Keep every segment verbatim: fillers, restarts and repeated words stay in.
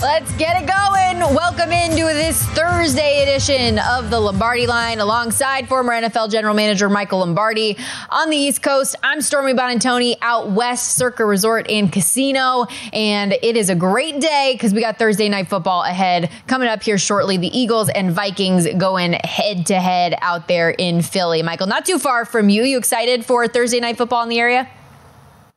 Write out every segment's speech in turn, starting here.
Let's get it going. Welcome into this Thursday edition of the Lombardi Line alongside former N F L general manager Michael Lombardi. On the East Coast, I'm Stormy Buonantony out west, Circa Resort and Casino. And it is a great day because we got Thursday night football ahead. Coming up here shortly, the Eagles and Vikings going head to head out there in Philly. Michael, not too far from you. You excited for Thursday night football in the area?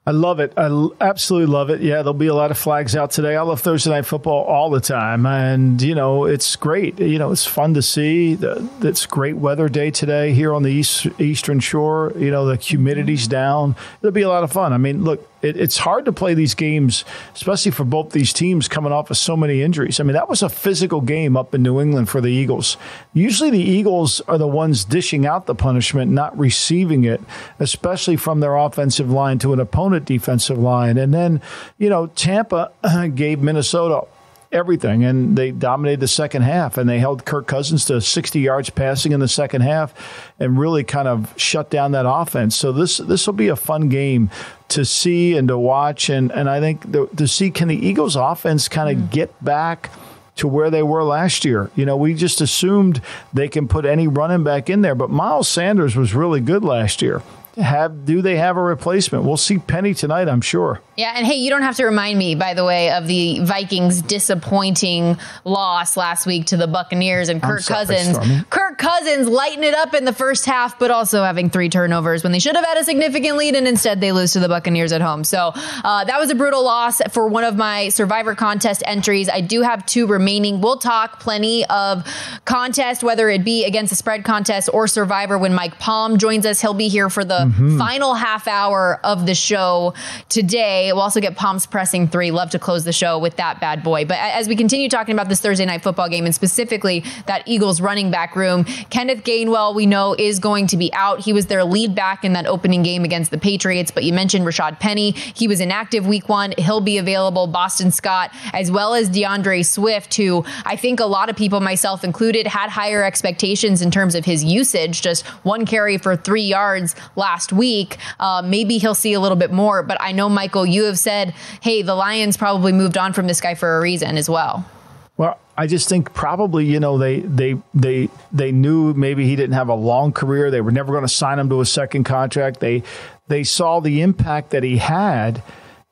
I love it. I absolutely love it. Yeah, there'll be a lot of flags out today. I love Thursday Night Football all the time. And, you know, it's great. You know, it's fun to see. It's great weather day today here on the east, Eastern Shore. You know, the humidity's down. It'll be a lot of fun. I mean, look, it, it's hard to play these games, especially for both these teams coming off of so many injuries. I mean, that was a physical game up in New England for the Eagles. Usually the Eagles are the ones dishing out the punishment, not receiving it, especially from their offensive line to an opponent. Defensive line. And then, you know, Tampa gave Minnesota everything, and they dominated the second half, and they held Kirk Cousins to sixty yards passing in the second half and really kind of shut down that offense. So this this will be a fun game to see and to watch. And, and I think the, to see, can the Eagles offense kind of mm. get back to where they were last year? You know, we just assumed they can put any running back in there, but Miles Sanders was really good last year. Have do they have a replacement? We'll see Penny tonight, I'm sure. Yeah, and hey, you don't have to remind me, by the way, of the Vikings' disappointing loss last week to the Buccaneers and Kirk sorry, Cousins. Stormy. Kirk Cousins lighting it up in the first half, but also having three turnovers when they should have had a significant lead, and instead they lose to the Buccaneers at home. So uh, that was a brutal loss for one of my Survivor contest entries. I do have two remaining. We'll talk plenty of contest, whether it be against the spread contest or Survivor when Mike Palm joins us. He'll be here for the Mm-hmm. final half hour of the show today. We'll also get Palm's Pressing Three. Love to close the show with that bad boy. But as we continue talking about this Thursday night football game and specifically that Eagles running back room, Kenneth Gainwell, we know, is going to be out. He was their lead back in that opening game against the Patriots. But you mentioned Rashad Penny. He was inactive week one. He'll be available. Boston Scott, as well as DeAndre Swift, who I think a lot of people, myself included, had higher expectations in terms of his usage. Just one carry for three yards last last week. Uh, maybe he'll see a little bit more. But I know, Michael, you have said, hey, the Lions probably moved on from this guy for a reason as well. Well, I just think probably, you know, they they they they knew maybe he didn't have a long career. They were never going to sign him to a second contract. They they saw the impact that he had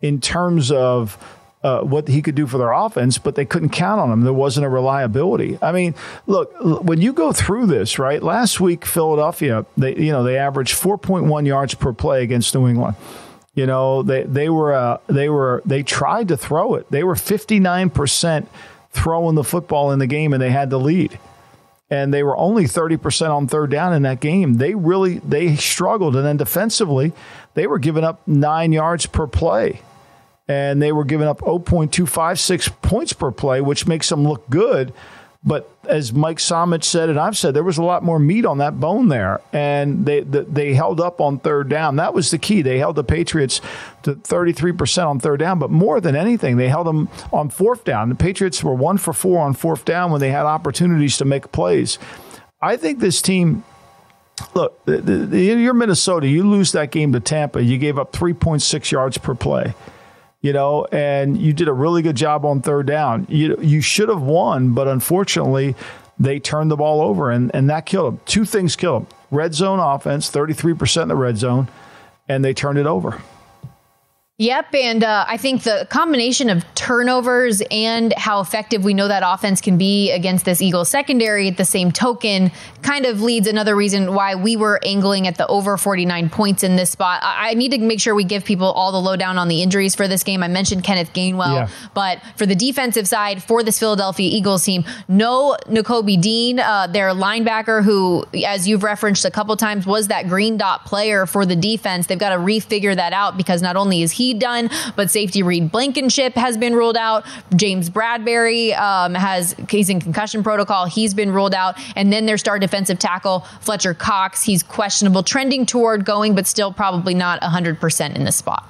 in terms of Uh, what he could do for their offense, but they couldn't count on him. There wasn't a reliability. I mean, look, when you go through this, right? Last week, Philadelphia, they you know they averaged four point one yards per play against New England. You know they they were uh, they were they tried to throw it. They were fifty-nine percent throwing the football in the game, and they had the lead. And they were only thirty percent on third down in that game. They really they struggled, and then defensively, they were giving up nine yards per play. And they were giving up zero point two five six points per play, which makes them look good. But as Mike Samich said, and I've said, there was a lot more meat on that bone there. And they they held up on third down. That was the key. They held the Patriots to thirty-three percent on third down. But more than anything, they held them on fourth down. The Patriots were one for four on fourth down when they had opportunities to make plays. I think this team, look, you're Minnesota. You lose that game to Tampa. You gave up three point six yards per play. You know, and you did a really good job on third down. You you should have won, but unfortunately, they turned the ball over, and, and that killed them. Two things killed them. Red zone offense, thirty-three percent in the red zone, and they turned it over. Yep, and uh, I think the combination of turnovers and how effective we know that offense can be against this Eagles secondary at the same token kind of leads another reason why we were angling at the over forty-nine points in this spot. I, I need to make sure we give people all the lowdown on the injuries for this game. I mentioned Kenneth Gainwell, yeah. but for the defensive side, for this Philadelphia Eagles team, no Nakobe Dean, uh, their linebacker who, as you've referenced a couple times, was that green dot player for the defense. They've got to refigure that out because not only is he done, but safety Reed Blankenship has been ruled out. James Bradbury um, has he's in concussion protocol. He's been ruled out. And then their star defensive tackle, Fletcher Cox, he's questionable, trending toward going, but still probably not one hundred percent in this spot.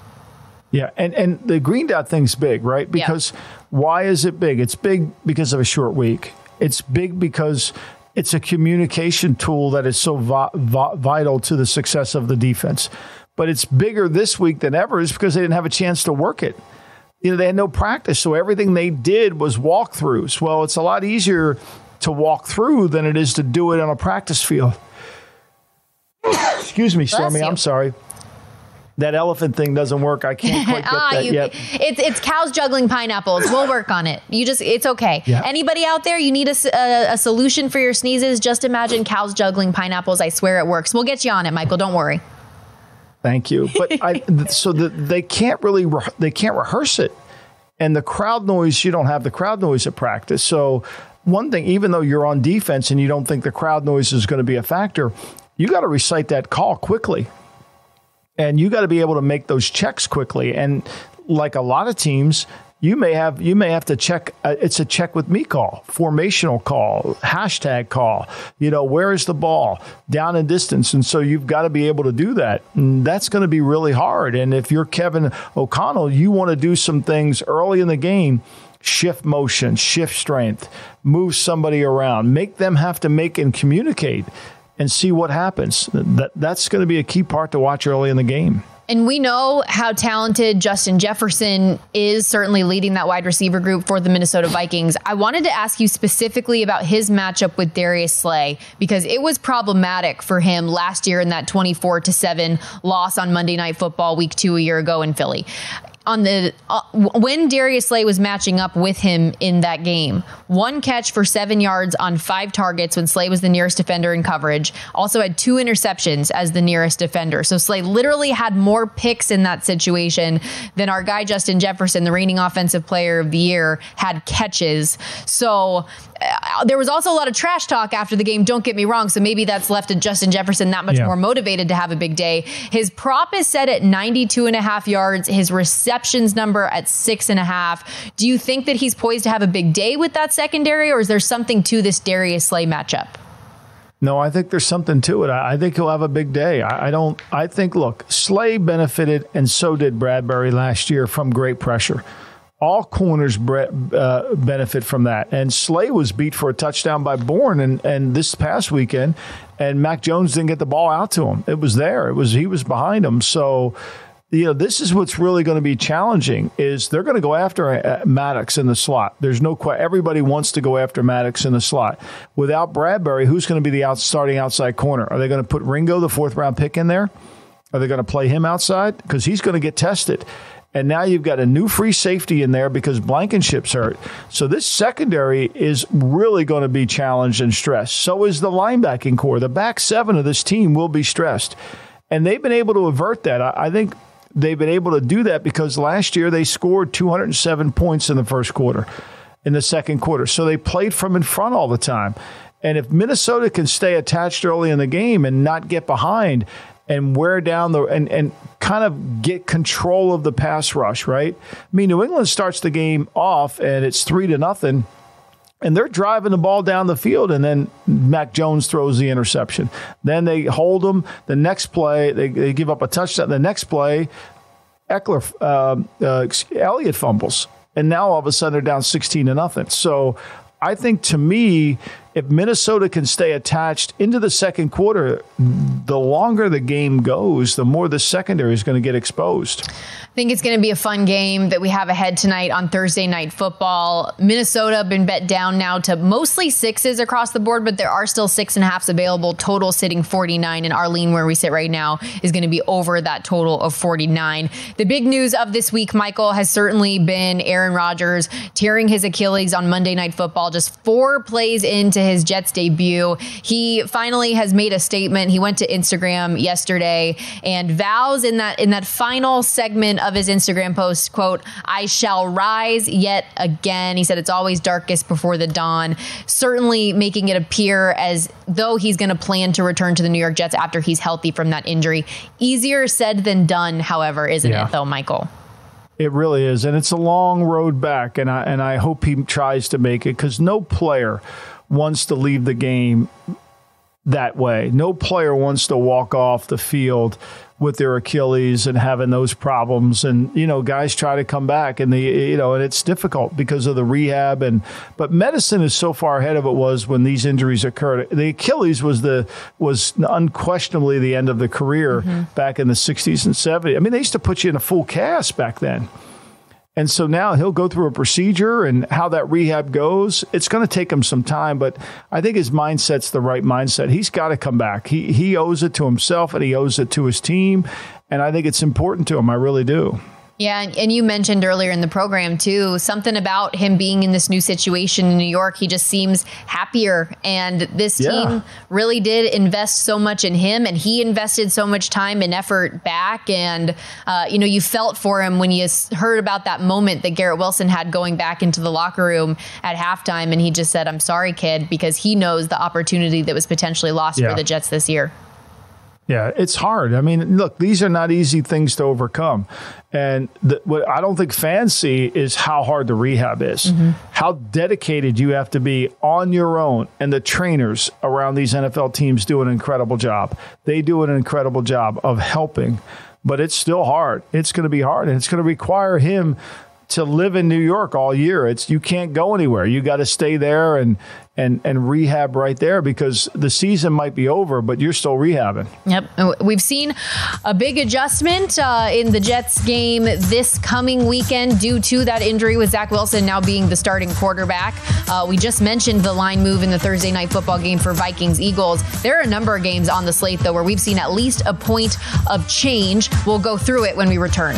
Yeah, and, and the green dot thing's big, right? Because yeah. why is it big? It's big because of a short week. It's big because it's a communication tool that is so vi- vi- vital to the success of the defense. But it's bigger this week than ever is because they didn't have a chance to work it. You know, they had no practice, so everything they did was walkthroughs. Well, it's a lot easier to walk through than it is to do it on a practice field. Excuse me, Stormy. I'm sorry. That elephant thing doesn't work. I can't quite get ah, that you, yet. It's it's cows juggling pineapples. We'll work on it. You just it's okay. Yeah. Anybody out there, you need a, a, a solution for your sneezes? Just imagine cows juggling pineapples. I swear it works. We'll get you on it, Michael. Don't worry. Thank you. But I, so the, they can't really, re- they can't rehearse it. And the crowd noise, you don't have the crowd noise at practice. So one thing, even though you're on defense and you don't think the crowd noise is going to be a factor, you got to recite that call quickly. And you got to be able to make those checks quickly. And like a lot of teams, you may have, you may have to check. Uh, it's a check with me call, formational call, hashtag call, you know, where is the ball down in distance? And so you've got to be able to do that. And that's going to be really hard. And if you're Kevin O'Connell, you want to do some things early in the game, shift motion, shift strength, move somebody around, make them have to make and communicate and see what happens. That that's going to be a key part to watch early in the game. And we know how talented Justin Jefferson is, certainly leading that wide receiver group for the Minnesota Vikings. I wanted to ask you specifically about his matchup with Darius Slay, because it was problematic for him last year in that twenty-four to seven loss on Monday Night Football week two a year ago in Philly. On the uh, when Darius Slay was matching up with him in that game, one catch for seven yards on five targets when Slay was the nearest defender in coverage, also had two interceptions as the nearest defender. So Slay literally had more picks in that situation than our guy Justin Jefferson, the reigning offensive player of the year, had catches. So uh, there was also a lot of trash talk after the game, don't get me wrong. So maybe that's left Justin Jefferson that much yeah. more motivated to have a big day. His prop is set at ninety-two and a half yards. His reception number at six and a half. Do you think that he's poised to have a big day with that secondary, or is there something to this Darius Slay matchup? No, I think there's something to it. I think he'll have a big day. I don't, I think, look, Slay benefited, and so did Bradbury last year, from great pressure. All corners uh, benefit from that. And Slay was beat for a touchdown by Bourne and, and this past weekend, and Mac Jones didn't get the ball out to him. It was there. It was, he was behind him. So, you know, this is what's really going to be challenging is they're going to go after Maddox in the slot. There's no question. Everybody wants to go after Maddox in the slot. Without Bradbury, who's going to be the out starting outside corner? Are they going to put Ringo, the fourth round pick, in there? Are they going to play him outside? Because he's going to get tested. And now you've got a new free safety in there because Blankenship's hurt. So this secondary is really going to be challenged and stressed. So is the linebacking core. The back seven of this team will be stressed. And they've been able to avert that. I, I think... They've been able to do that because last year they scored two hundred seven points in the first quarter, in the second quarter. So they played from in front all the time. And if Minnesota can stay attached early in the game and not get behind and wear down the and, and kind of get control of the pass rush, right? I mean, New England starts the game off and it's three to nothing. And they're driving the ball down the field, and then Mac Jones throws the interception. Then they hold them. The next play, they, they give up a touchdown. The next play, Eckler, uh, uh, Elliott fumbles. And now all of a sudden they're down sixteen to nothing. So I think, to me, if Minnesota can stay attached into the second quarter, the longer the game goes, the more the secondary is going to get exposed. I think it's going to be a fun game that we have ahead tonight on Thursday Night Football. Minnesota been bet down now to mostly sixes across the board, but there are still six and a halves available. Total sitting forty-nine, and our lean where we sit right now is going to be over that total of forty-nine. The big news of this week, Michael, has certainly been Aaron Rodgers tearing his Achilles on Monday Night Football, just four plays into his Jets debut. He finally has made a statement. He went to Instagram yesterday and vows in that in that final segment of his Instagram post, quote, "I shall rise yet again." He said it's always darkest before the dawn, certainly making it appear as though he's going to plan to return to the New York Jets after he's healthy from that injury. Easier said than done, however, isn't yeah. it, though, Michael? It really is. And it's a long road back. And I, and I hope he tries to make it, because no player wants to leave the game that way. No player wants to walk off the field with their Achilles and having those problems. And, you know, guys try to come back, and the, you know, and it's difficult because of the rehab. And, but medicine is so far ahead of it was when these injuries occurred. The Achilles was the, was unquestionably the end of the career mm-hmm. back in the sixties and seventies. I mean, they used to put you in a full cast back then. And so now he'll go through a procedure, and how that rehab goes, it's going to take him some time. But I think his mindset's the right mindset. He's got to come back. He he owes it to himself, and he owes it to his team. And I think it's important to him. I really do. Yeah, and you mentioned earlier in the program, too, something about him being in this new situation in New York. He just seems happier. And this yeah. team really did invest so much in him, and he invested so much time and effort back. And, uh, you know, you felt for him when you heard about that moment that Garrett Wilson had going back into the locker room at halftime. And he just said, "I'm sorry, kid," because he knows the opportunity that was potentially lost yeah. for the Jets this year. Yeah, it's hard. I mean, look, these are not easy things to overcome. And the, what I don't think fans see is how hard the rehab is, mm-hmm. how dedicated you have to be on your own. And the trainers around these N F L teams do an incredible job. They do an incredible job of helping, but it's still hard. It's going to be hard, and it's going to require him to live in New York all year. It's, you can't go anywhere. You got to stay there and and and rehab right there, because the season might be over, but you're still rehabbing. Yep, we've seen a big adjustment uh, in the Jets game this coming weekend due to that injury, with Zach Wilson now being the starting quarterback. Uh, we just mentioned the line move in the Thursday Night Football game for Vikings Eagles. There are a number of games on the slate, though, where we've seen at least a point of change. We'll go through it when we return.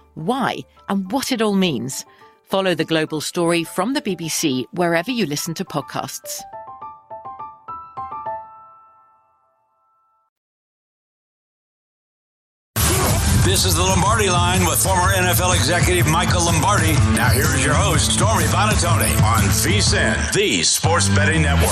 why, and what it all means. Follow The Global Story from the B B C wherever you listen to podcasts. This is the Lombardi Line with former N F L executive Michael Lombardi. Now here is your host, Stormy Buonantony, on VSiN, the Sports Betting Network.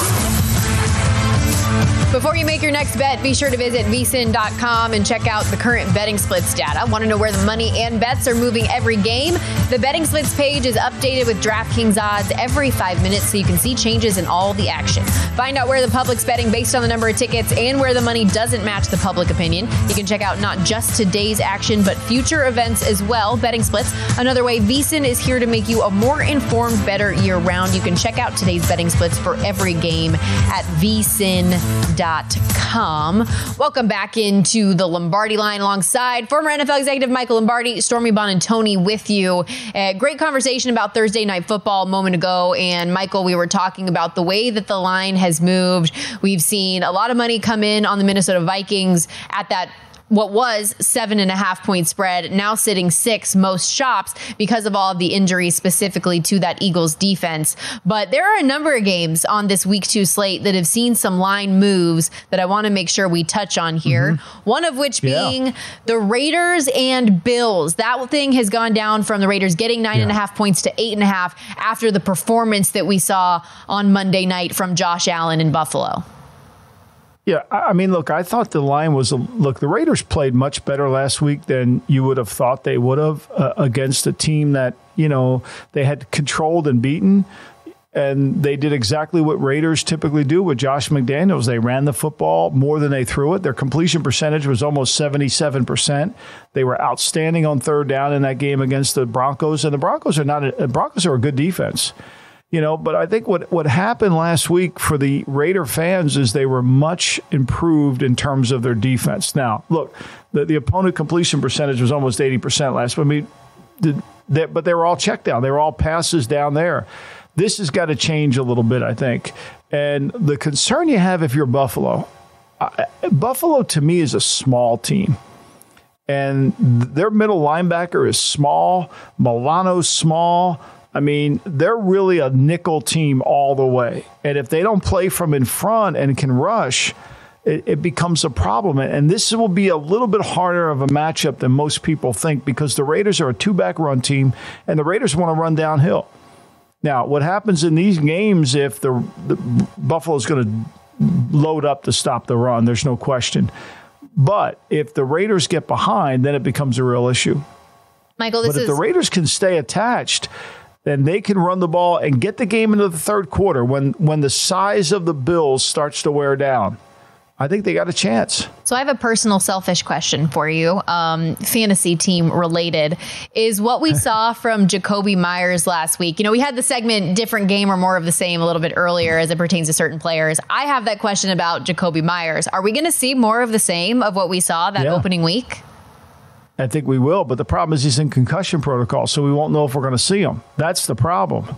Before you make your next bet, be sure to visit V S I N dot com and check out the current betting splits data. Want to know where the money and bets are moving every game? The betting splits page is updated with DraftKings odds every five minutes so you can see changes in all the action. Find out where the public's betting based on the number of tickets and where the money doesn't match the public opinion. You can check out not just today's action, but future events as well. Betting splits, another way VSiN is here to make you a more informed, better year-round. You can check out today's betting splits for every game at V S I N dot com. Dot com. Welcome back into the Lombardi Line alongside former N F L executive Michael Lombardi, Stormy Buonantony with you. A great conversation about Thursday Night Football a moment ago. And Michael, we were talking about the way that the line has moved. We've seen a lot of money come in on the Minnesota Vikings at that what was seven and a half point spread, now sitting six most shops because of all of the injuries specifically to that Eagles defense. But there are a number of games on this week two slate that have seen some line moves that I want to make sure we touch on here. Mm-hmm. One of which yeah. being the Raiders and Bills. That thing has gone down from the Raiders getting nine yeah. and a half points to eight and a half after the performance that we saw on Monday night from Josh Allen in Buffalo. Yeah, I mean, look, I thought the line was, look, the Raiders played much better last week than you would have thought they would have uh, against a team that, you know, they had controlled and beaten. And they did exactly what Raiders typically do with Josh McDaniels. They ran the football more than they threw it. Their completion percentage was almost seventy-seven percent. They were outstanding on third down in that game against the Broncos. And the Broncos are not a, Broncos are a good defense. You know, but I think what, what happened last week for the Raider fans is they were much improved in terms of their defense. Now, look, the, the opponent completion percentage was almost eighty percent last week. I mean, did they, but they were all check down. They were all passes down there. This has got to change a little bit, I think. And the concern you have if you're Buffalo, I, Buffalo to me is a small team. And their middle linebacker is small. Milano's small. I mean, they're really a nickel team all the way. And if they don't play from in front and can rush, it, it becomes a problem. And this will be a little bit harder of a matchup than most people think because the Raiders are a two-back run team, and the Raiders want to run downhill. Now, what happens in these games if the, the Buffalo's going to load up to stop the run? There's no question. But if the Raiders get behind, then it becomes a real issue. Michael, this but if is- the Raiders can stay attached, then they can run the ball and get the game into the third quarter when, when the size of the Bills starts to wear down. I think they got a chance. So I have a personal selfish question for you, um, fantasy team related, is what we saw from Jakobi Meyers last week. You know, we had the segment different game or more of the same a little bit earlier as it pertains to certain players. I have that question about Jakobi Meyers. Are we going to see more of the same of what we saw that yeah. opening week? I think we will, but the problem is he's in concussion protocol, so we won't know if we're going to see him. That's the problem.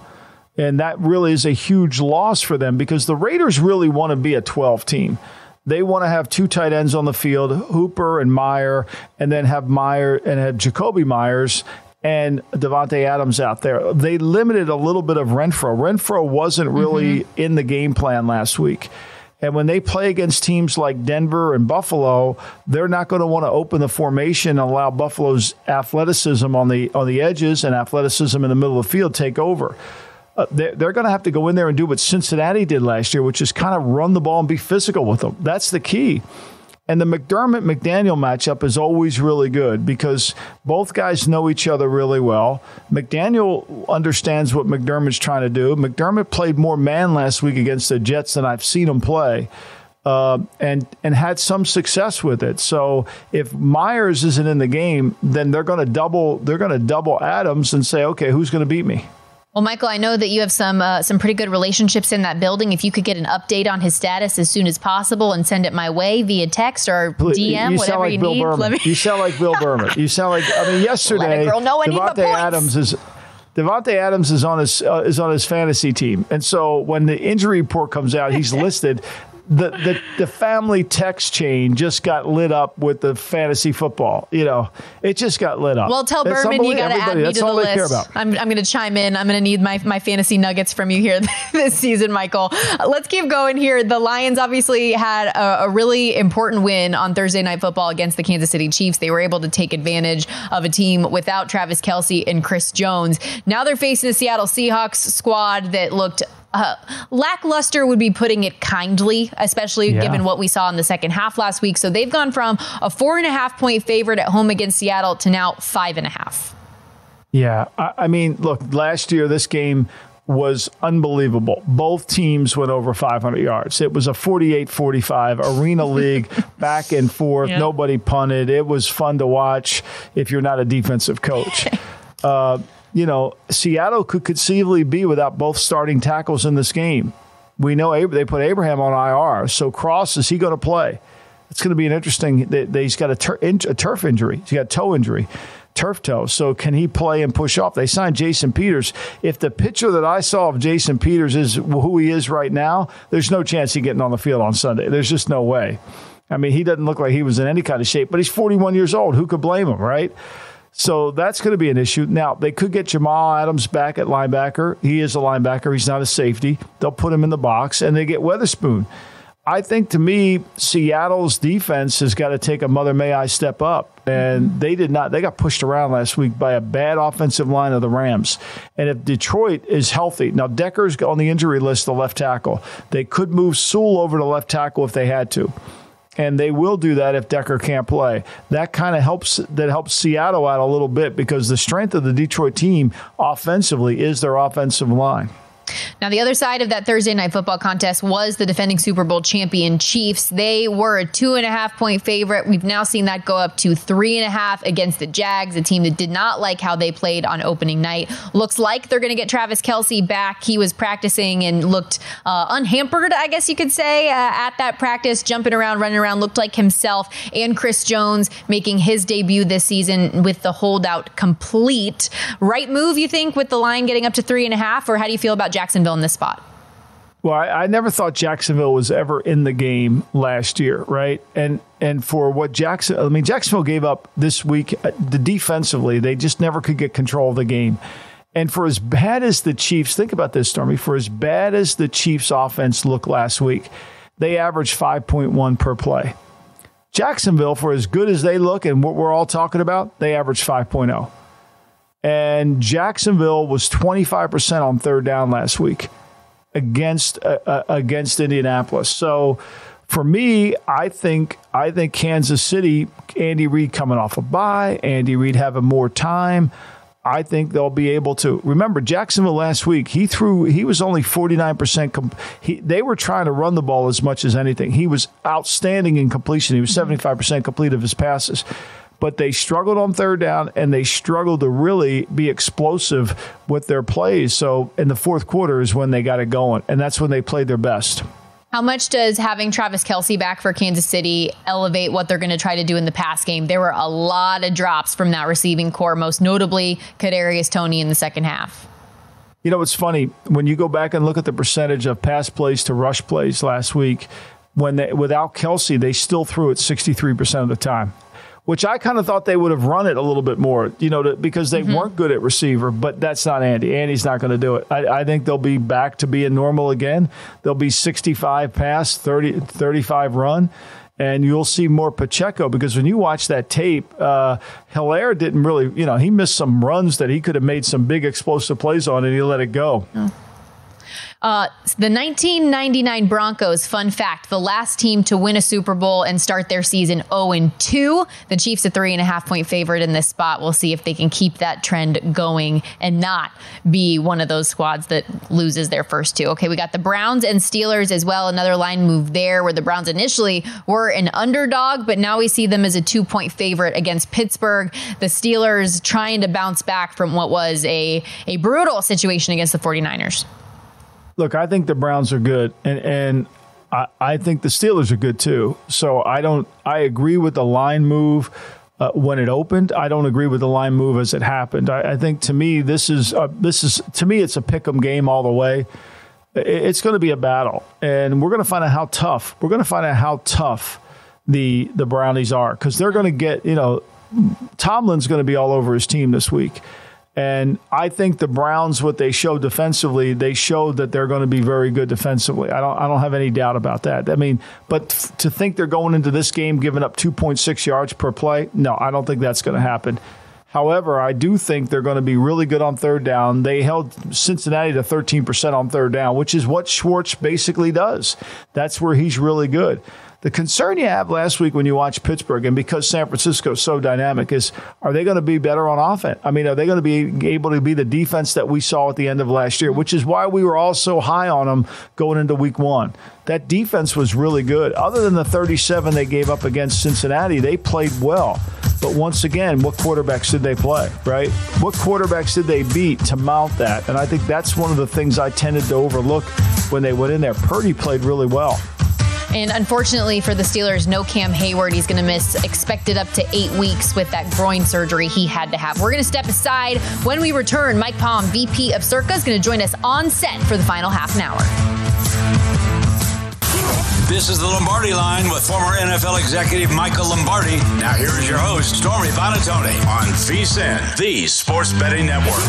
And that really is a huge loss for them because the Raiders really want to be a twelve team. They want to have two tight ends on the field, Hooper and Meyer, and then have Meyer and have Jakobi Meyers and Davante Adams out there. They limited a little bit of Renfrow. Renfrow wasn't really mm-hmm. in the game plan last week. And when they play against teams like Denver and Buffalo, they're not going to want to open the formation and allow Buffalo's athleticism on the on the edges and athleticism in the middle of the field take over. Uh, they're they're going to have to go in there and do what Cincinnati did last year, which is kind of run the ball and be physical with them. That's the key. And the McDermott-McDaniel matchup is always really good because both guys know each other really well. McDaniel understands what McDermott's trying to do. McDermott played more man last week against the Jets than I've seen him play uh, and and had some success with it. So if Myers isn't in the game, then they're going to double they're going to double Adams and say, okay, who's going to beat me? Well, Michael, I know that you have some uh, some pretty good relationships in that building. If you could get an update on his status as soon as possible and send it my way via text or D M, you whatever like you Bill need. Let me- you sound like Bill Burman. You sound like I mean, yesterday, Davante Adams is Davante Adams is on his uh, is on his fantasy team, and so when the injury report comes out, he's listed. the, the the family text chain just got lit up with the fantasy football. You know, it just got lit up. Well, tell that's Berman you got to add me to the list. I'm I'm going to chime in. I'm going to need my my fantasy nuggets from you here this season, Michael. Let's keep going here. The Lions obviously had a, a really important win on Thursday Night Football against the Kansas City Chiefs. They were able to take advantage of a team without Travis Kelce and Chris Jones. Now they're facing the Seattle Seahawks squad that looked Uh, lackluster would be putting it kindly, especially yeah. given what we saw in the second half last week. So they've gone from a four and a half point favorite at home against Seattle to now five and a half. Yeah, I, I mean, look, last year this game was unbelievable. Both teams went over five hundred yards. It was a forty-eight forty-five arena league, back and forth. Yep. Nobody punted. It was fun to watch if you're not a defensive coach. uh You know, Seattle could conceivably be without both starting tackles in this game. We know they put Abraham on I R, so Cross, is he going to play? It's going to be an interesting. They, they've got a, tur- a turf injury. He's got a toe injury, turf toe. So can he play and push off? They signed Jason Peters. If the picture that I saw of Jason Peters is who he is right now, there's no chance he's getting on the field on Sunday. There's just no way. I mean, he doesn't look like he was in any kind of shape, but he's forty-one years old. Who could blame him, right? So that's going to be an issue. Now, they could get Jamal Adams back at linebacker. He is a linebacker. He's not a safety. They'll put him in the box, and they get Weatherspoon. I think, to me, Seattle's defense has got to take a Mother May I step up. And they did not. They got pushed around last week by a bad offensive line of the Rams. And if Detroit is healthy. Now, Decker's on the injury list, the left tackle. They could move Sewell over to left tackle if they had to. And they will do that if Decker can't play. That kind of helps. That helps Seattle out a little bit because the strength of the Detroit team offensively is their offensive line. Now, the other side of that Thursday Night Football contest was the defending Super Bowl champion Chiefs. They were a two and a half point favorite. We've now seen that go up to three and a half against the Jags, a team that did not like how they played on opening night. Looks like they're going to get Travis Kelce back. He was practicing and looked uh, unhampered, I guess you could say, uh, at that practice, jumping around, running around, looked like himself. And Chris Jones making his debut this season with the holdout complete. Right move, you think, with the line getting up to three and a half? Or how do you feel about Jags? Jacksonville in this spot? Well, I, I never thought Jacksonville was ever in the game last year, right? And and for what Jackson, I mean, Jacksonville gave up this week uh, the defensively. They just never could get control of the game. And for as bad as the Chiefs, think about this, Stormy, for as bad as the Chiefs offense looked last week, they averaged five point one per play. Jacksonville, for as good as they look and what we're all talking about, they averaged five point oh. And Jacksonville was twenty-five percent on third down last week against uh, against Indianapolis. So for me, I think I think Kansas City, Andy Reid coming off a bye, Andy Reid having more time. I think they'll be able to. Remember, Jacksonville last week, he threw, he was only forty-nine percent. Comp- he, they were trying to run the ball as much as anything. He was outstanding in completion. He was seventy-five percent complete of his passes. But they struggled on third down, and they struggled to really be explosive with their plays. So in the fourth quarter is when they got it going, and that's when they played their best. How much does having Travis Kelce back for Kansas City elevate what they're going to try to do in the pass game? There were a lot of drops from that receiving core, most notably Kadarius Toney in the second half. You know, it's funny. When you go back and look at the percentage of pass plays to rush plays last week, when they, without Kelce, they still threw it sixty-three percent of the time. Which I kind of thought they would have run it a little bit more, you know, to, because they mm-hmm. weren't good at receiver. But that's not Andy. Andy's not going to do it. I, I think they'll be back to being normal again. They'll be sixty-five pass, thirty, thirty-five run. And you'll see more Pacheco because when you watch that tape, uh, Hilaire didn't really, you know, he missed some runs that he could have made some big explosive plays on and he let it go. Mm. Uh, the nineteen ninety-nine Broncos, fun fact, the last team to win a Super Bowl and start their season oh and two. The Chiefs, a three and a half point favorite in this spot. We'll see if they can keep that trend going and not be one of those squads that loses their first two. OK, we got the Browns and Steelers as well. Another line move there where the Browns initially were an underdog, but now we see them as a two point favorite against Pittsburgh. The Steelers trying to bounce back from what was a, a brutal situation against the forty-niners. Look, I think the Browns are good, and, and I, I think the Steelers are good too. So I don't. I agree with the line move uh, when it opened. I don't agree with the line move as it happened. I, I think to me this is a, this is to me it's a pick 'em game all the way. it's going to be a battle, and we're going to find out how tough we're going to find out how tough the the Brownies are, because they're going to get, you know, Tomlin's going to be all over his team this week. And I think the Browns, what they showed defensively, they showed that they're going to be very good defensively. I don't I don't have any doubt about that. I mean, but f- to think they're going into this game giving up two point six yards per play, no, I don't think that's going to happen. However, I do think they're going to be really good on third down. They held Cincinnati to thirteen percent on third down, which is what Schwartz basically does. That's where he's really good. The concern you have last week when you watch Pittsburgh, and because San Francisco is so dynamic, is are they going to be better on offense? I mean, are they going to be able to be the defense that we saw at the end of last year, which is why we were all so high on them going into week one. That defense was really good. Other than the thirty-seven they gave up against Cincinnati, they played well. But once again, what quarterbacks did they play, right? What quarterbacks did they beat to mount that? And I think that's one of the things I tended to overlook when they went in there. Purdy played really well. And unfortunately for the Steelers, no Cam Hayward. He's going to miss expected up to eight weeks with that groin surgery he had to have. We're going to step aside. When we return, Mike Palm, V P of Circa, is going to join us on set for the final half an hour. This is the Lombardi Line with former N F L executive Michael Lombardi. Now here is your host, Stormy Buonantony, on VSiN, the Sports Betting Network.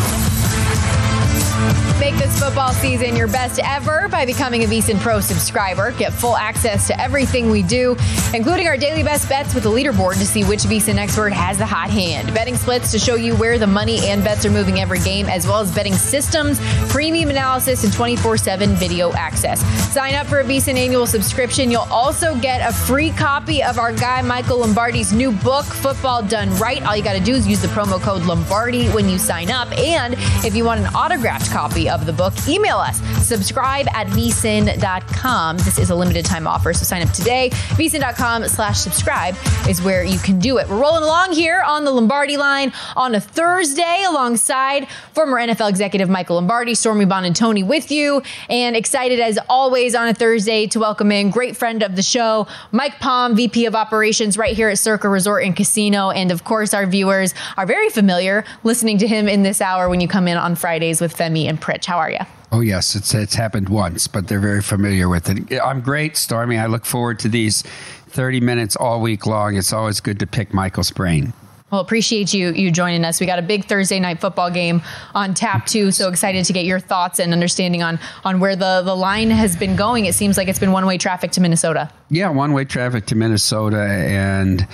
Make this football season your best ever by becoming a VSiN Pro subscriber. Get full access to everything we do, including our daily best bets with a leaderboard to see which VSiN expert has the hot hand. Betting splits to show you where the money and bets are moving every game, as well as betting systems, premium analysis, and twenty-four seven video access. Sign up for a VSiN annual subscription. You'll also get a free copy of our guy Michael Lombardi's new book, Football Done Right. All you got to do is use the promo code Lombardi when you sign up. And if you want an autographed copy of the book, email us, subscribe at v sin dot com. This is a limited time offer, so sign up today. v sin dot com slash subscribe is where you can do it. We're rolling along here on the Lombardi Line on a Thursday alongside former N F L executive Michael Lombardi, Stormy Buonantony with you, and excited as always on a Thursday to welcome in great friend of the show, Mike Palm, V P of Operations right here at Circa Resort and Casino. And of course, our viewers are very familiar listening to him in this hour when you come in on Fridays with Femi and Pritch. How are you? Oh, yes. It's it's happened once, but they're very familiar with it. I'm great, Stormy. I look forward to these thirty minutes all week long. It's always good to pick Michael's brain. Well, appreciate you you joining us. We got a big Thursday night football game on tap, too. So excited to get your thoughts and understanding on on where the, the line has been going. It seems like it's been one-way traffic to Minnesota. Yeah, one-way traffic to Minnesota. And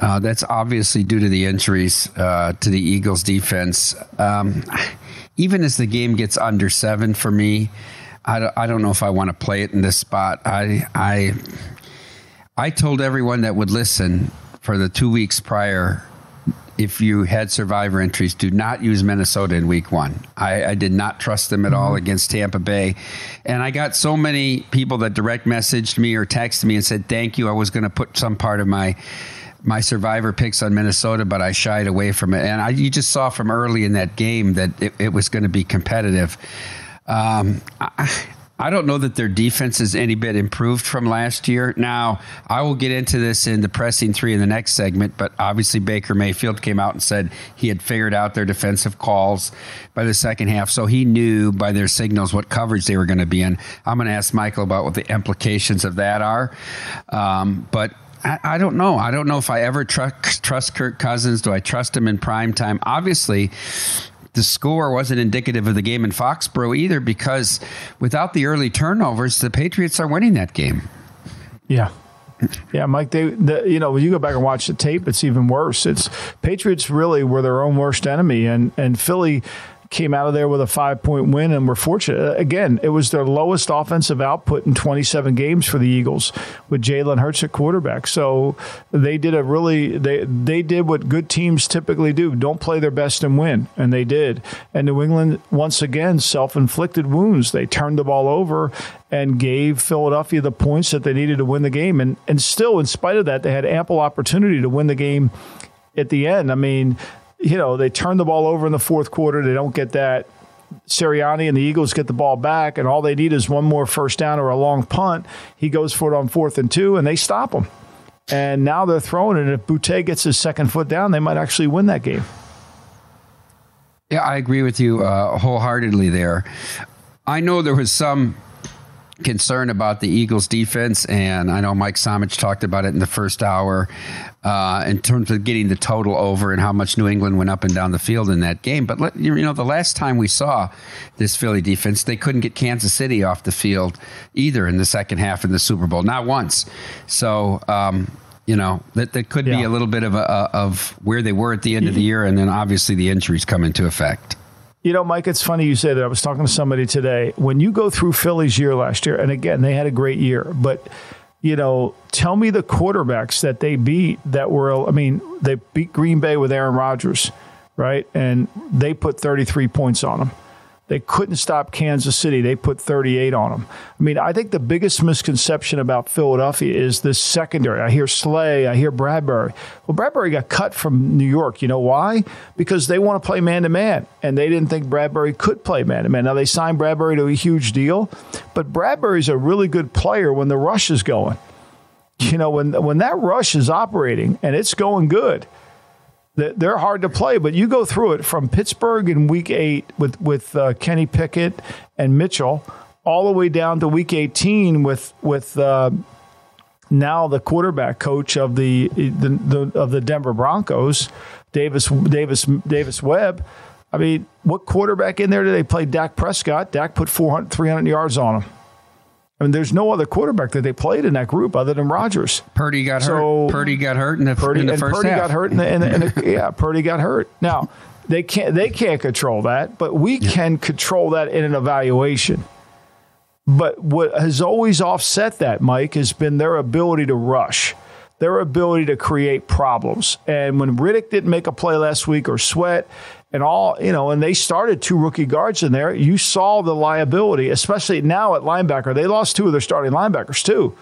uh, that's obviously due to the injuries uh, to the Eagles defense. Um Even as the game gets under seven for me, I, I don't know if I want to play it in this spot. I I I told everyone that would listen for the two weeks prior, if you had survivor entries, do not use Minnesota in week one. I, I did not trust them at all against Tampa Bay. And I got so many people that direct messaged me or texted me and said, thank you. I was going to put some part of my my survivor picks on Minnesota, but I shied away from it. And I, you just saw from early in that game that it, it was going to be competitive. Um, I, I don't know that their defense is any bit improved from last year. Now, I will get into this in the pressing three in the next segment, but obviously Baker Mayfield came out and said he had figured out their defensive calls by the second half, so he knew by their signals what coverage they were going to be in. I'm going to ask Michael about what the implications of that are, um, but I don't know. I don't know if I ever tr- trust Kirk Cousins. Do I trust him in prime time? Obviously, the score wasn't indicative of the game in Foxborough either, because without the early turnovers, the Patriots are winning that game. Yeah. Yeah, Mike, they, the, you know, when you go back and watch the tape, it's even worse. It's Patriots really were their own worst enemy, and, and Philly came out of there with a five-point win and were fortunate. Again, it was their lowest offensive output in twenty-seven games for the Eagles with Jalen Hurts at quarterback. So they did a really they they did what good teams typically do. Don't play their best and win, and they did. And New England, once again, self-inflicted wounds. They turned the ball over and gave Philadelphia the points that they needed to win the game. And, and still, in spite of that, they had ample opportunity to win the game at the end. I mean, you know, they turn the ball over in the fourth quarter. They don't get that. Sirianni and the Eagles get the ball back, and all they need is one more first down or a long punt. He goes for it on fourth and two, and they stop him. And now they're throwing it. And if Boutte gets his second foot down, they might actually win that game. Yeah, I agree with you uh, wholeheartedly there. I know there was some concern about the Eagles defense, and I know Mike Samich talked about it in the first hour uh, in terms of getting the total over and how much New England went up and down the field in that game. But, let, you know, the last time we saw this Philly defense, they couldn't get Kansas City off the field either in the second half in the Super Bowl, not once. So, um, you know, that, that could yeah. be a little bit of a, of where they were at the end of the year, and then obviously the injuries come into effect. You know, Mike, it's funny you say that. I was talking to somebody today. When you go through Philly's year last year, and again, they had a great year, but, you know, tell me the quarterbacks that they beat that were, I mean, they beat Green Bay with Aaron Rodgers, right? And they put thirty-three points on them. They couldn't stop Kansas City. They put thirty-eight on them. I mean, I think the biggest misconception about Philadelphia is this secondary. I hear Slay. I hear Bradbury. Well, Bradbury got cut from New York. You know why? Because they want to play man-to-man, and they didn't think Bradbury could play man-to-man. Now, they signed Bradbury to a huge deal, but Bradbury's a really good player when the rush is going. You know, when when that rush is operating and it's going good, they're hard to play, but you go through it from Pittsburgh in week eight with, with uh, Kenny Pickett and Mitchell all the way down to week eighteen with with uh, now the quarterback coach of the, the, the of the Denver Broncos, Davis Davis Davis Webb. I mean, what quarterback in there did they play? Dak Prescott. Dak put four hundred, three hundred yards on him. I mean, there's no other quarterback that they played in that group other than Rodgers. Purdy got so, hurt. Purdy got hurt in the, Purdy, in the first Purdy half. Got hurt in the, in the, in the, yeah, Purdy got hurt. Now, they can't, they can't control that, but we yeah. can control that in an evaluation. But what has always offset that, Mike, has been their ability to rush, their ability to create problems. And when Riddick didn't make a play last week or Sweat, and all, you know, and they started two rookie guards in there. You saw the liability, especially now at linebacker. They lost two of their starting linebackers, too.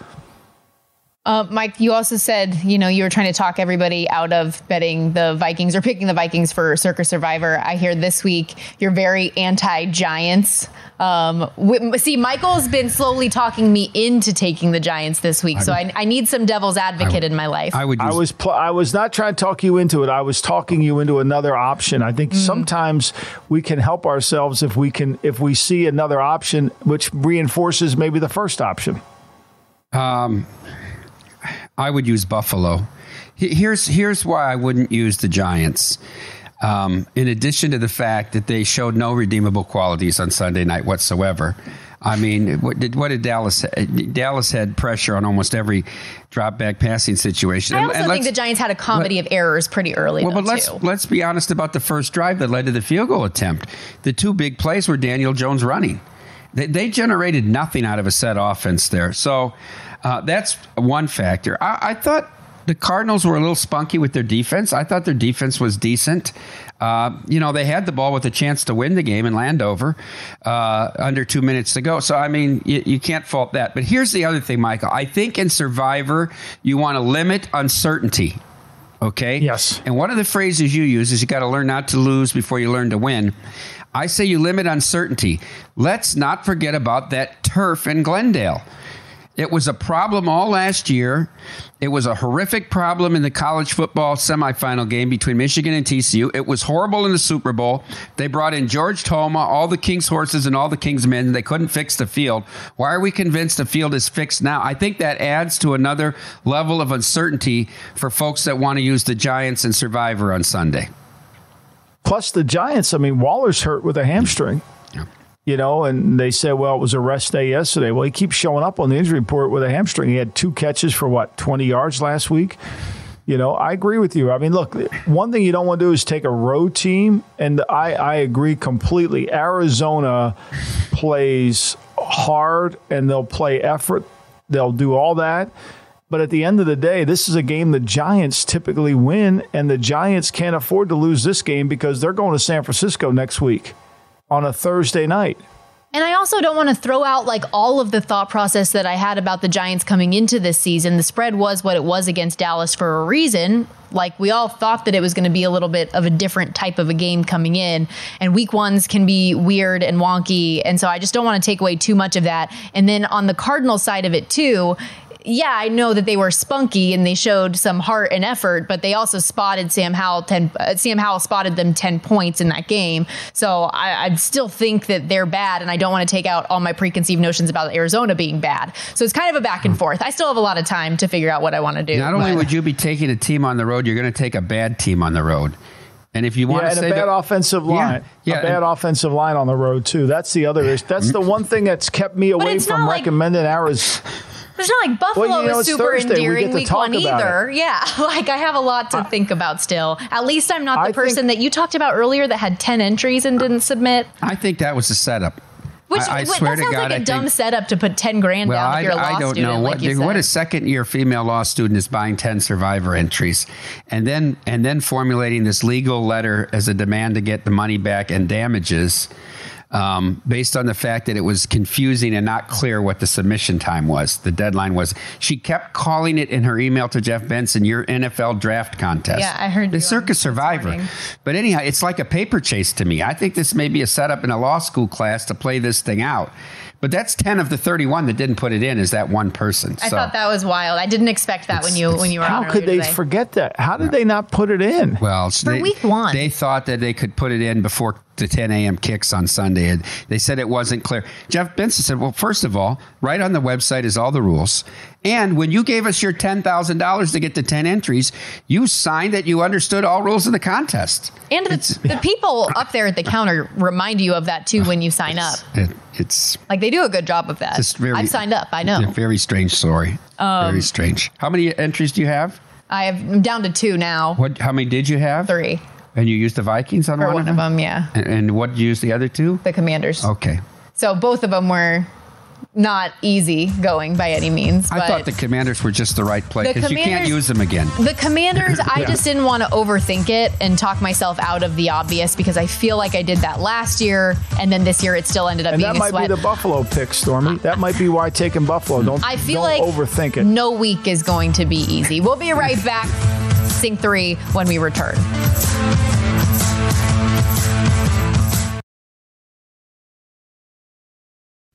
Uh, Mike, you also said, you know, you were trying to talk everybody out of betting the Vikings or picking the Vikings for Circus Survivor. I hear this week you're very anti-Giants. Um, we, see, Michael's been slowly talking me into taking the Giants this week, I so would, I, I need some devil's advocate would, in my life. I, would I was pl- I was not trying to talk you into it. I was talking you into another option. I think mm-hmm. sometimes we can help ourselves if we can if we see another option, which reinforces maybe the first option. Um. I would use Buffalo. Here's here's why I wouldn't use the Giants. Um, in addition to the fact that they showed no redeemable qualities on Sunday night whatsoever. I mean, what did what did Dallas? Dallas had pressure on almost every drop back passing situation. I also and, and think the Giants had a comedy let, of errors pretty early. Well, though, but let's too. let's be honest about the first drive that led to the field goal attempt. The two big plays were Daniel Jones running. They, they generated nothing out of a set offense there. So. Uh, that's one factor. I, I thought the Cardinals were a little spunky with their defense. I thought their defense was decent. Uh, you know, they had the ball with a chance to win the game in Landover uh, under two minutes to go. So, I mean, you, you can't fault that. But here's the other thing, Michael. I think in Survivor, you want to limit uncertainty. Okay? Yes. And one of the phrases you use is you got to learn not to lose before you learn to win. I say you limit uncertainty. Let's not forget about that turf in Glendale. It was a problem all last year. It was a horrific problem in the college football semifinal game between Michigan and T C U. It was horrible in the Super Bowl. They brought in George Toma, all the King's horses and all the King's men. They couldn't fix the field. Why are we convinced the field is fixed now? I think that adds to another level of uncertainty for folks that want to use the Giants and Survivor on Sunday. Plus the Giants, I mean, Waller's hurt with a hamstring. You know, and they said, well, it was a rest day yesterday. Well, he keeps showing up on the injury report with a hamstring. He had two catches for, what, twenty yards last week? You know, I agree with you. I mean, look, one thing you don't want to do is take a road team, and I, I agree completely. Arizona plays hard, and they'll play effort. They'll do all that. But at the end of the day, this is a game the Giants typically win, and the Giants can't afford to lose this game because they're going to San Francisco next week. On a Thursday night. And I also don't want to throw out like all of the thought process that I had about the Giants coming into this season. The spread was what it was against Dallas for a reason. Like we all thought that it was going to be a little bit of a different type of a game coming in, and week ones can be weird and wonky. And so I just don't want to take away too much of that. And then on the Cardinals side of it too, yeah, I know that they were spunky and they showed some heart and effort, but they also spotted Sam Howell ten. Uh, Sam Howell spotted them ten points in that game. So I, I still think that they're bad, and I don't want to take out all my preconceived notions about Arizona being bad. So it's kind of a back and forth. I still have a lot of time to figure out what I want to do. Not only would you be taking a team on the road, you're going to take a bad team on the road. And if you want yeah, to and say a bad that, offensive line, yeah, yeah, a bad and, offensive line on the road too. That's the other issue. That's the one thing that's kept me away from like, recommending ours. It's not like Buffalo well, you know, is super Thursday. endearing we week one either. It. Yeah, like I have a lot to I, think about still. At least I'm not the I person think, that you talked about earlier that had ten entries and didn't submit. I think that was the setup. Which I, I swear that sounds to God, like a I dumb think, setup to put ten grand well, down if I, you're a law I don't student, know what, like what a second year female law student is buying ten survivor entries, and then and then formulating this legal letter as a demand to get the money back and damages, um, based on the fact that it was confusing and not clear what the submission time was. The deadline was. She kept calling it in her email to Jeff Benson, your N F L draft contest. Yeah, I heard the Circus Survivor. But anyhow, it's like a paper chase to me. I think this may be a setup in a law school class to play this thing out. But that's ten of the thirty-one that didn't put it in is that one person. I so, thought that was wild. I didn't expect that when you when you were how on How could they today. forget that? How did yeah. they not put it in? Well, For they, week one. They thought that they could put it in before the ten a.m. kicks on Sunday. And they said it wasn't clear. Jeff Benson said, well, first of all, right on the website is all the rules. And when you gave us your ten thousand dollars to get the ten entries, you signed that you understood all rules of the contest. And the, the people up there at the counter remind you of that, too, when you sign it's, up. It, it's like they do a good job of that. Very, I've signed up. I know. Very strange story. Um, very strange. How many entries do you have? I have, I'm down to two now. What? How many did you have? Three. And you used the Vikings on one, one of them? One of them, yeah. And, and what did you use the other two? The Commanders. Okay. So both of them were... not easy going by any means. But I thought the Commanders were just the right play because you can't use them again. The Commanders, yeah. I just didn't want to overthink it and talk myself out of the obvious because I feel like I did that last year, and then this year it still ended up and being a sweat. That might be the Buffalo pick, Stormy. That might be why taking Buffalo. Don't, I feel don't like overthink it. No week is going to be easy. We'll be right back, Sync three, when we return.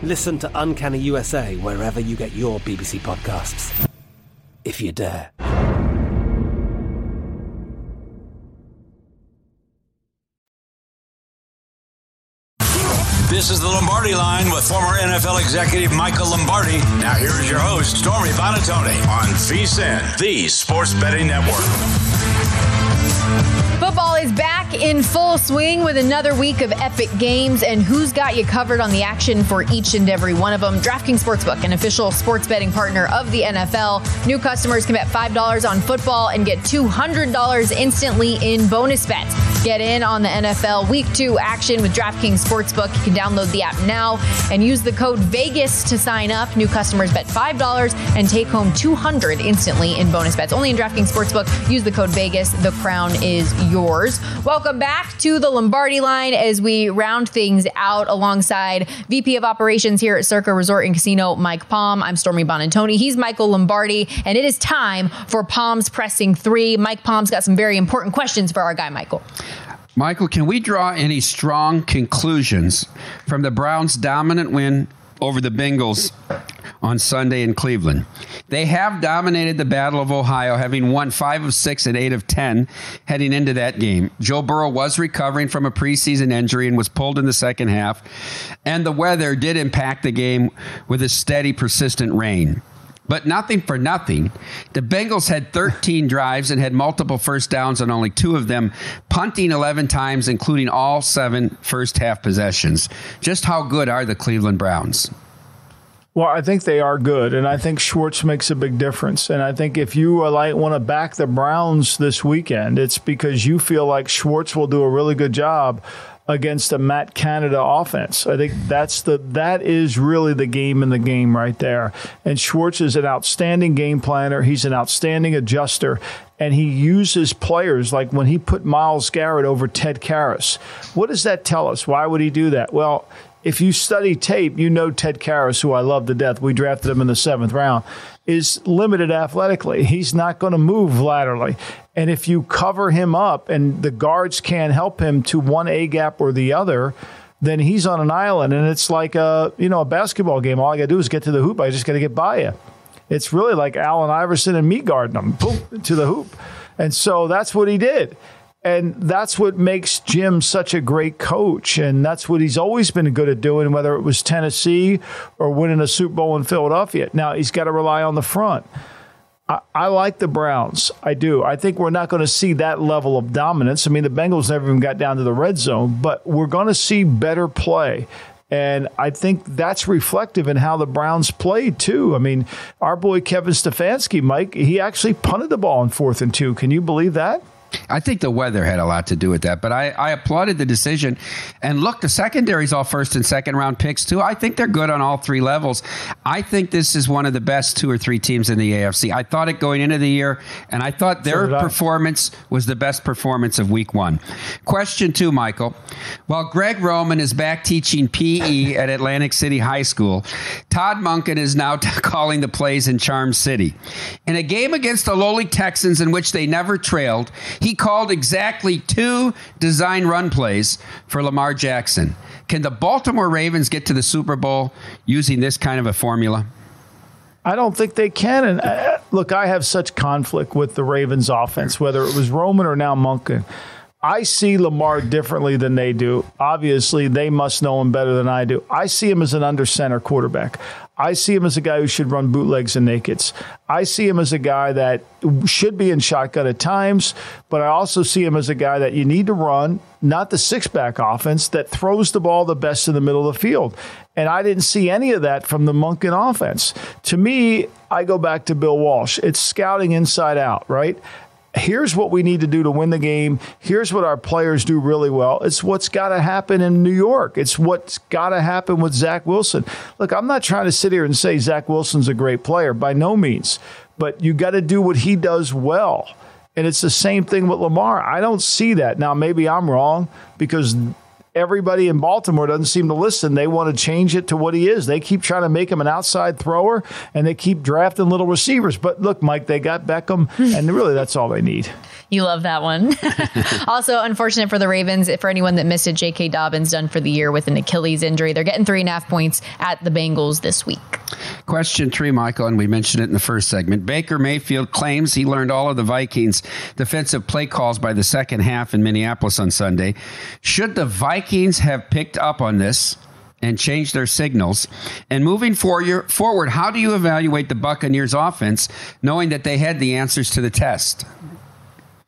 Listen to Uncanny U S A wherever you get your B B C podcasts, if you dare. This is the Lombardi Line with former N F L executive Michael Lombardi. Now here is your host, Stormy Buonantony, on VSiN, the Sports Betting Network. Football is back in full swing with another week of epic games, and who's got you covered on the action for each and every one of them? DraftKings Sportsbook, an official sports betting partner of the N F L. New customers can bet five dollars on football and get two hundred dollars instantly in bonus bets. Get in on the N F L Week two action with DraftKings Sportsbook. You can download the app now and use the code VEGAS to sign up. New customers bet five dollars and take home two hundred dollars instantly in bonus bets. Only in DraftKings Sportsbook. Use the code VEGAS. The crown is yours. Welcome back to the Lombardi Line as we round things out alongside V P of Operations here at Circa Resort and Casino, Mike Palm. I'm Stormy Buonantony. He's Michael Lombardi, and it is time for Palm's Pressing Three. Mike Palm's got some very important questions for our guy, Michael. Michael, can we draw any strong conclusions from the Browns' dominant win over the Bengals on Sunday in Cleveland? They have dominated the Battle of Ohio, having won five of six and eight of ten heading into that game. Joe Burrow was recovering from a preseason injury and was pulled in the second half, and the weather did impact the game with a steady, persistent rain. But nothing for nothing, the Bengals had thirteen drives and had multiple first downs and only two of them, punting eleven times, including all seven first-half possessions. Just how good are the Cleveland Browns? Well, I think they are good, and I think Schwartz makes a big difference. And I think if you uh, like want to back the Browns this weekend, it's because you feel like Schwartz will do a really good job against a Matt Canada offense. I think that's the that is really the game in the game right there. And Schwartz is an outstanding game planner. He's an outstanding adjuster. And he uses players like when he put Myles Garrett over Ted Karras. What does that tell us? Why would he do that? Well, if you study tape, you know Ted Karras, who I love to death. We drafted him in the seventh round, is limited athletically. He's not going to move laterally. And if you cover him up and the guards can't help him to one A-gap or the other, then he's on an island. And it's like a, you know, a basketball game. All I got to do is get to the hoop. I just got to get by you. It's really like Allen Iverson and me guarding him. Boom, to the hoop. And so that's what he did. And that's what makes Jim such a great coach. And that's what he's always been good at doing, whether it was Tennessee or winning a Super Bowl in Philadelphia. Now, he's got to rely on the front. I, I like the Browns. I do. I think we're not going to see that level of dominance. I mean, the Bengals never even got down to the red zone, but we're going to see better play. And I think that's reflective in how the Browns played, too. I mean, our boy Kevin Stefanski, Mike, he actually punted the ball on fourth and two. Can you believe that? I think the weather had a lot to do with that, but I, I applauded the decision. And look, the secondary's all first and second round picks, too. I think they're good on all three levels. I think this is one of the best two or three teams in the A F C. I thought it going into the year, and I thought their so performance was the best performance of week one. Question two, Michael. While Greg Roman is back teaching P E at Atlantic City High School, Todd Monken is now t- calling the plays in Charm City. In a game against the lowly Texans in which they never trailed, he called exactly two design run plays for Lamar Jackson. Can the Baltimore Ravens get to the Super Bowl using this kind of a formula? I don't think they can. And I, look, I have such conflict with the Ravens offense, whether it was Roman or now Monken. I see Lamar differently than they do. Obviously, they must know him better than I do. I see him as an under center quarterback. I see him as a guy who should run bootlegs and nakeds. I see him as a guy that should be in shotgun at times, but I also see him as a guy that you need to run, not the six-back offense, that throws the ball the best in the middle of the field. And I didn't see any of that from the Monken offense. To me, I go back to Bill Walsh. It's scouting inside out, right? Here's what we need to do to win the game. Here's what our players do really well. It's what's got to happen in New York. It's what's got to happen with Zach Wilson. Look, I'm not trying to sit here and say Zach Wilson's a great player, by no means, but you got to do what he does well. And it's the same thing with Lamar. I don't see that. Now, maybe I'm wrong because everybody in Baltimore doesn't seem to listen. They want to change it to what he is. They keep trying to make him an outside thrower, and they keep drafting little receivers. But look, Mike, they got Beckham, and really that's all they need. You love that one. Also, unfortunate for the Ravens, for anyone that missed it, J K. Dobbins done for the year with an Achilles injury. They're getting three and a half points at the Bengals this week. Question three, Michael, and we mentioned it in the first segment. Baker Mayfield claims he learned all of the Vikings' defensive play calls by the second half in Minneapolis on Sunday. Should the Vikings have picked up on this and changed their signals? And moving forward, how do you evaluate the Buccaneers' offense, knowing that they had the answers to the test?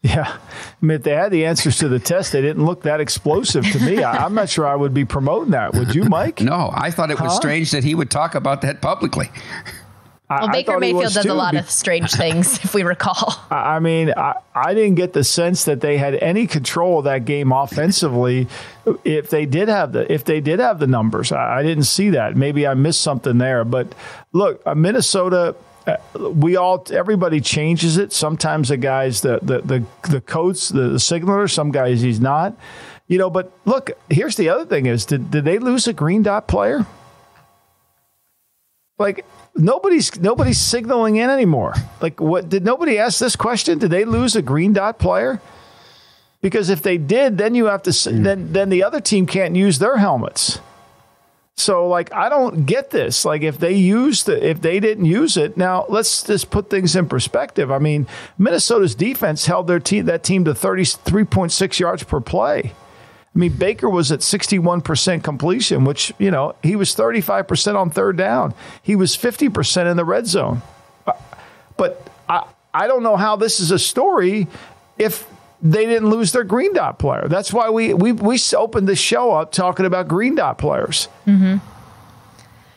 Yeah. I mean, if they had the answers to the test, they didn't look that explosive to me. I, I'm not sure I would be promoting that. Would you, Mike? No, I thought it was huh? strange that he would talk about that publicly. Well, I, Baker I Mayfield does too. a lot of strange things, if we recall. I mean, I, I didn't get the sense that they had any control of that game offensively. If they did have the, if they did have the numbers, I, I didn't see that. Maybe I missed something there. But look, Minnesota. We all, everybody changes it. Sometimes the guys, the the the, the coach, the, the signaler. Some guys, he's not. You know. But look, here's the other thing: is did did they lose a green dot player? Like. Nobody's nobody's signaling in anymore. Like, what did nobody ask this question? Did they lose a green dot player? Because if they did, then you have to mm. then then the other team can't use their helmets. So, like, I don't get this. Like, if they used the, if they didn't use it, now let's just put things in perspective. I mean, Minnesota's defense held their team that team to thirty-three point six yards per play. I mean, Baker was at sixty-one percent completion, which, you know, he was thirty-five percent on third down. He was fifty percent in the red zone. But I, I don't know how this is a story if they didn't lose their green dot player. That's why we we, we opened the show up talking about green dot players. Mm-hmm.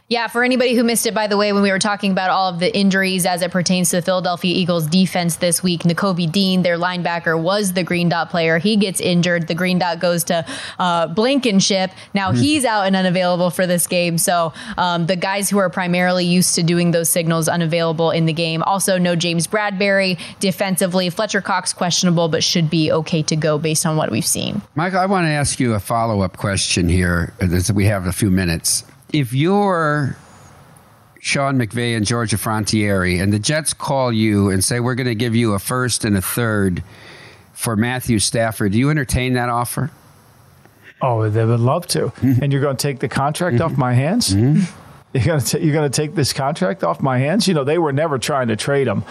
Yeah, for anybody who missed it, by the way, when we were talking about all of the injuries as it pertains to the Philadelphia Eagles defense this week, Nakobe Dean, their linebacker, was the green dot player. He gets injured. The green dot goes to uh, Blankenship. Now mm-hmm. he's out and unavailable for this game. So um, the guys who are primarily used to doing those signals unavailable in the game. Also, no James Bradbury defensively. Fletcher Cox questionable, but should be okay to go based on what we've seen. Michael, I want to ask you a follow-up question here. We have a few minutes. If you're Sean McVay and Georgia Frontieri and the Jets call you and say, we're going to give you a first and a third for Matthew Stafford, do you entertain that offer? Oh, they would love to. Mm-hmm. And you're going to take the contract mm-hmm. off my hands? Mm-hmm. You're going to t- you're going to take this contract off my hands? You know, they were never trying to trade him.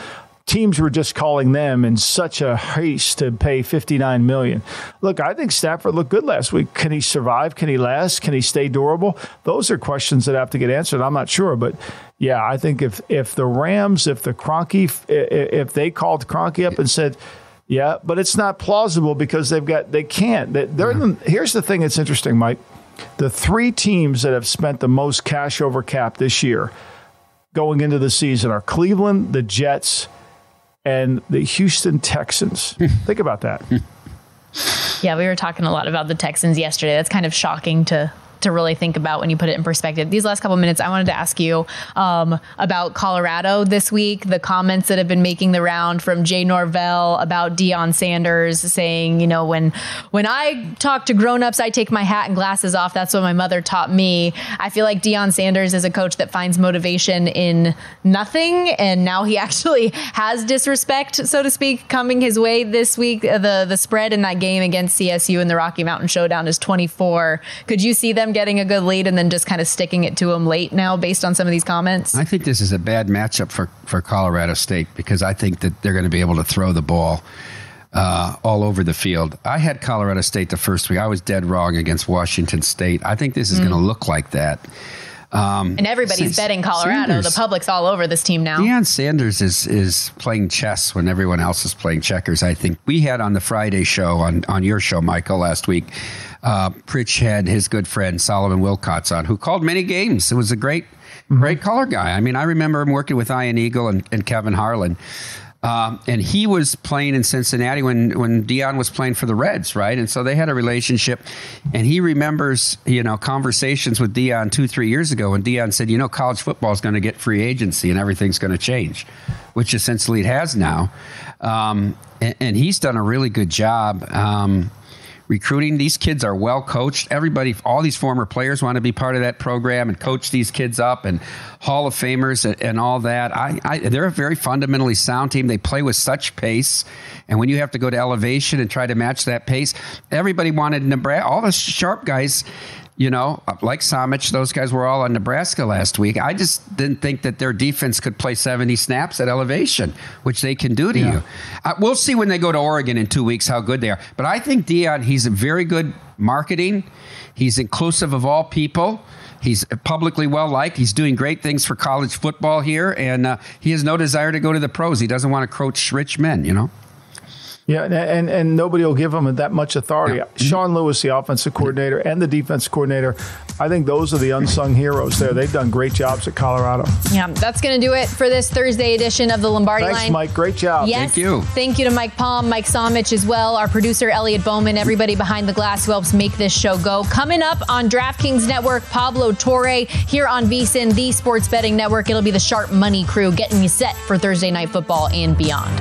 Teams were just calling them in such a haste to pay fifty-nine million dollars. Look, I think Stafford looked good last week. Can he survive? Can he last? Can he stay durable? Those are questions that have to get answered. I'm not sure, but yeah, I think if if the Rams, if the Kroenke, if they called Kroenke up and said, yeah, but it's not plausible because they've got they can't. They're in the, here's the thing that's interesting, Mike. The three teams that have spent the most cash over cap this year going into the season are Cleveland, the Jets, and the Houston Texans. Think about that. Yeah, we were talking a lot about the Texans yesterday. That's kind of shocking to to really think about when you put it in perspective. These last couple of minutes, I wanted to ask you um, about Colorado this week, the comments that have been making the round from Jay Norvell about Deion Sanders saying, you know, when when I talk to grownups, I take my hat and glasses off. That's what my mother taught me. I feel like Deion Sanders is a coach that finds motivation in nothing. And now he actually has disrespect, so to speak, coming his way this week. The, the spread in that game against C S U in the Rocky Mountain Showdown is twenty-four. Could you see them getting a good lead and then just kind of sticking it to them late now based on some of these comments? I think this is a bad matchup for, for Colorado State because I think that they're going to be able to throw the ball uh, all over the field. I had Colorado State the first week. I was dead wrong against Washington State. I think this is mm. going to look like that. Um, and everybody's betting Colorado. Sanders. The public's all over this team now. Deion Sanders is is playing chess when everyone else is playing checkers, I think. We had on the Friday show, on, on your show, Michael, last week, uh, Pritch had his good friend Solomon Wilcots on, who called many games. It was a great, mm-hmm. great caller guy. I mean, I remember him working with Ian Eagle and, and Kevin Harlan. Um, and he was playing in Cincinnati when, when Deion was playing for the Reds, right? And so they had a relationship. And he remembers, you know, conversations with Deion two, three years ago when Deion said, you know, college football is going to get free agency and everything's going to change, which essentially it has now. Um, and, and he's done a really good job um, recruiting. These kids are well coached. Everybody, all these former players want to be part of that program and coach these kids up and Hall of Famers and, and all that. I, I, they're a very fundamentally sound team. They play with such pace. And when you have to go to elevation and try to match that pace, everybody wanted Nebraska. All the sharp guys, you know, like Samich, those guys were all on Nebraska last week. I just didn't think that their defense could play seventy snaps at elevation, which they can do to yeah. you. Uh, we'll see when they go to Oregon in two weeks how good they are. But I think Deion, he's a very good marketing. He's inclusive of all people. He's publicly well-liked. He's doing great things for college football here, and uh, he has no desire to go to the pros. He doesn't want to coach rich men, you know? Yeah, and and nobody will give him that much authority. Yeah. Sean Lewis, the offensive coordinator, and the defensive coordinator, I think those are the unsung heroes there. They've done great jobs at Colorado. Yeah, that's going to do it for this Thursday edition of the Lombardi Thanks, Line. Thanks, Mike. Great job. Yes, thank you. Thank you to Mike Palm, Mike Samich as well, our producer, Elliot Bowman, everybody behind the glass who helps make this show go. Coming up on DraftKings Network, Pablo Torre here on VSiN, the sports betting network. It'll be the Sharp Money crew getting you set for Thursday Night Football and beyond.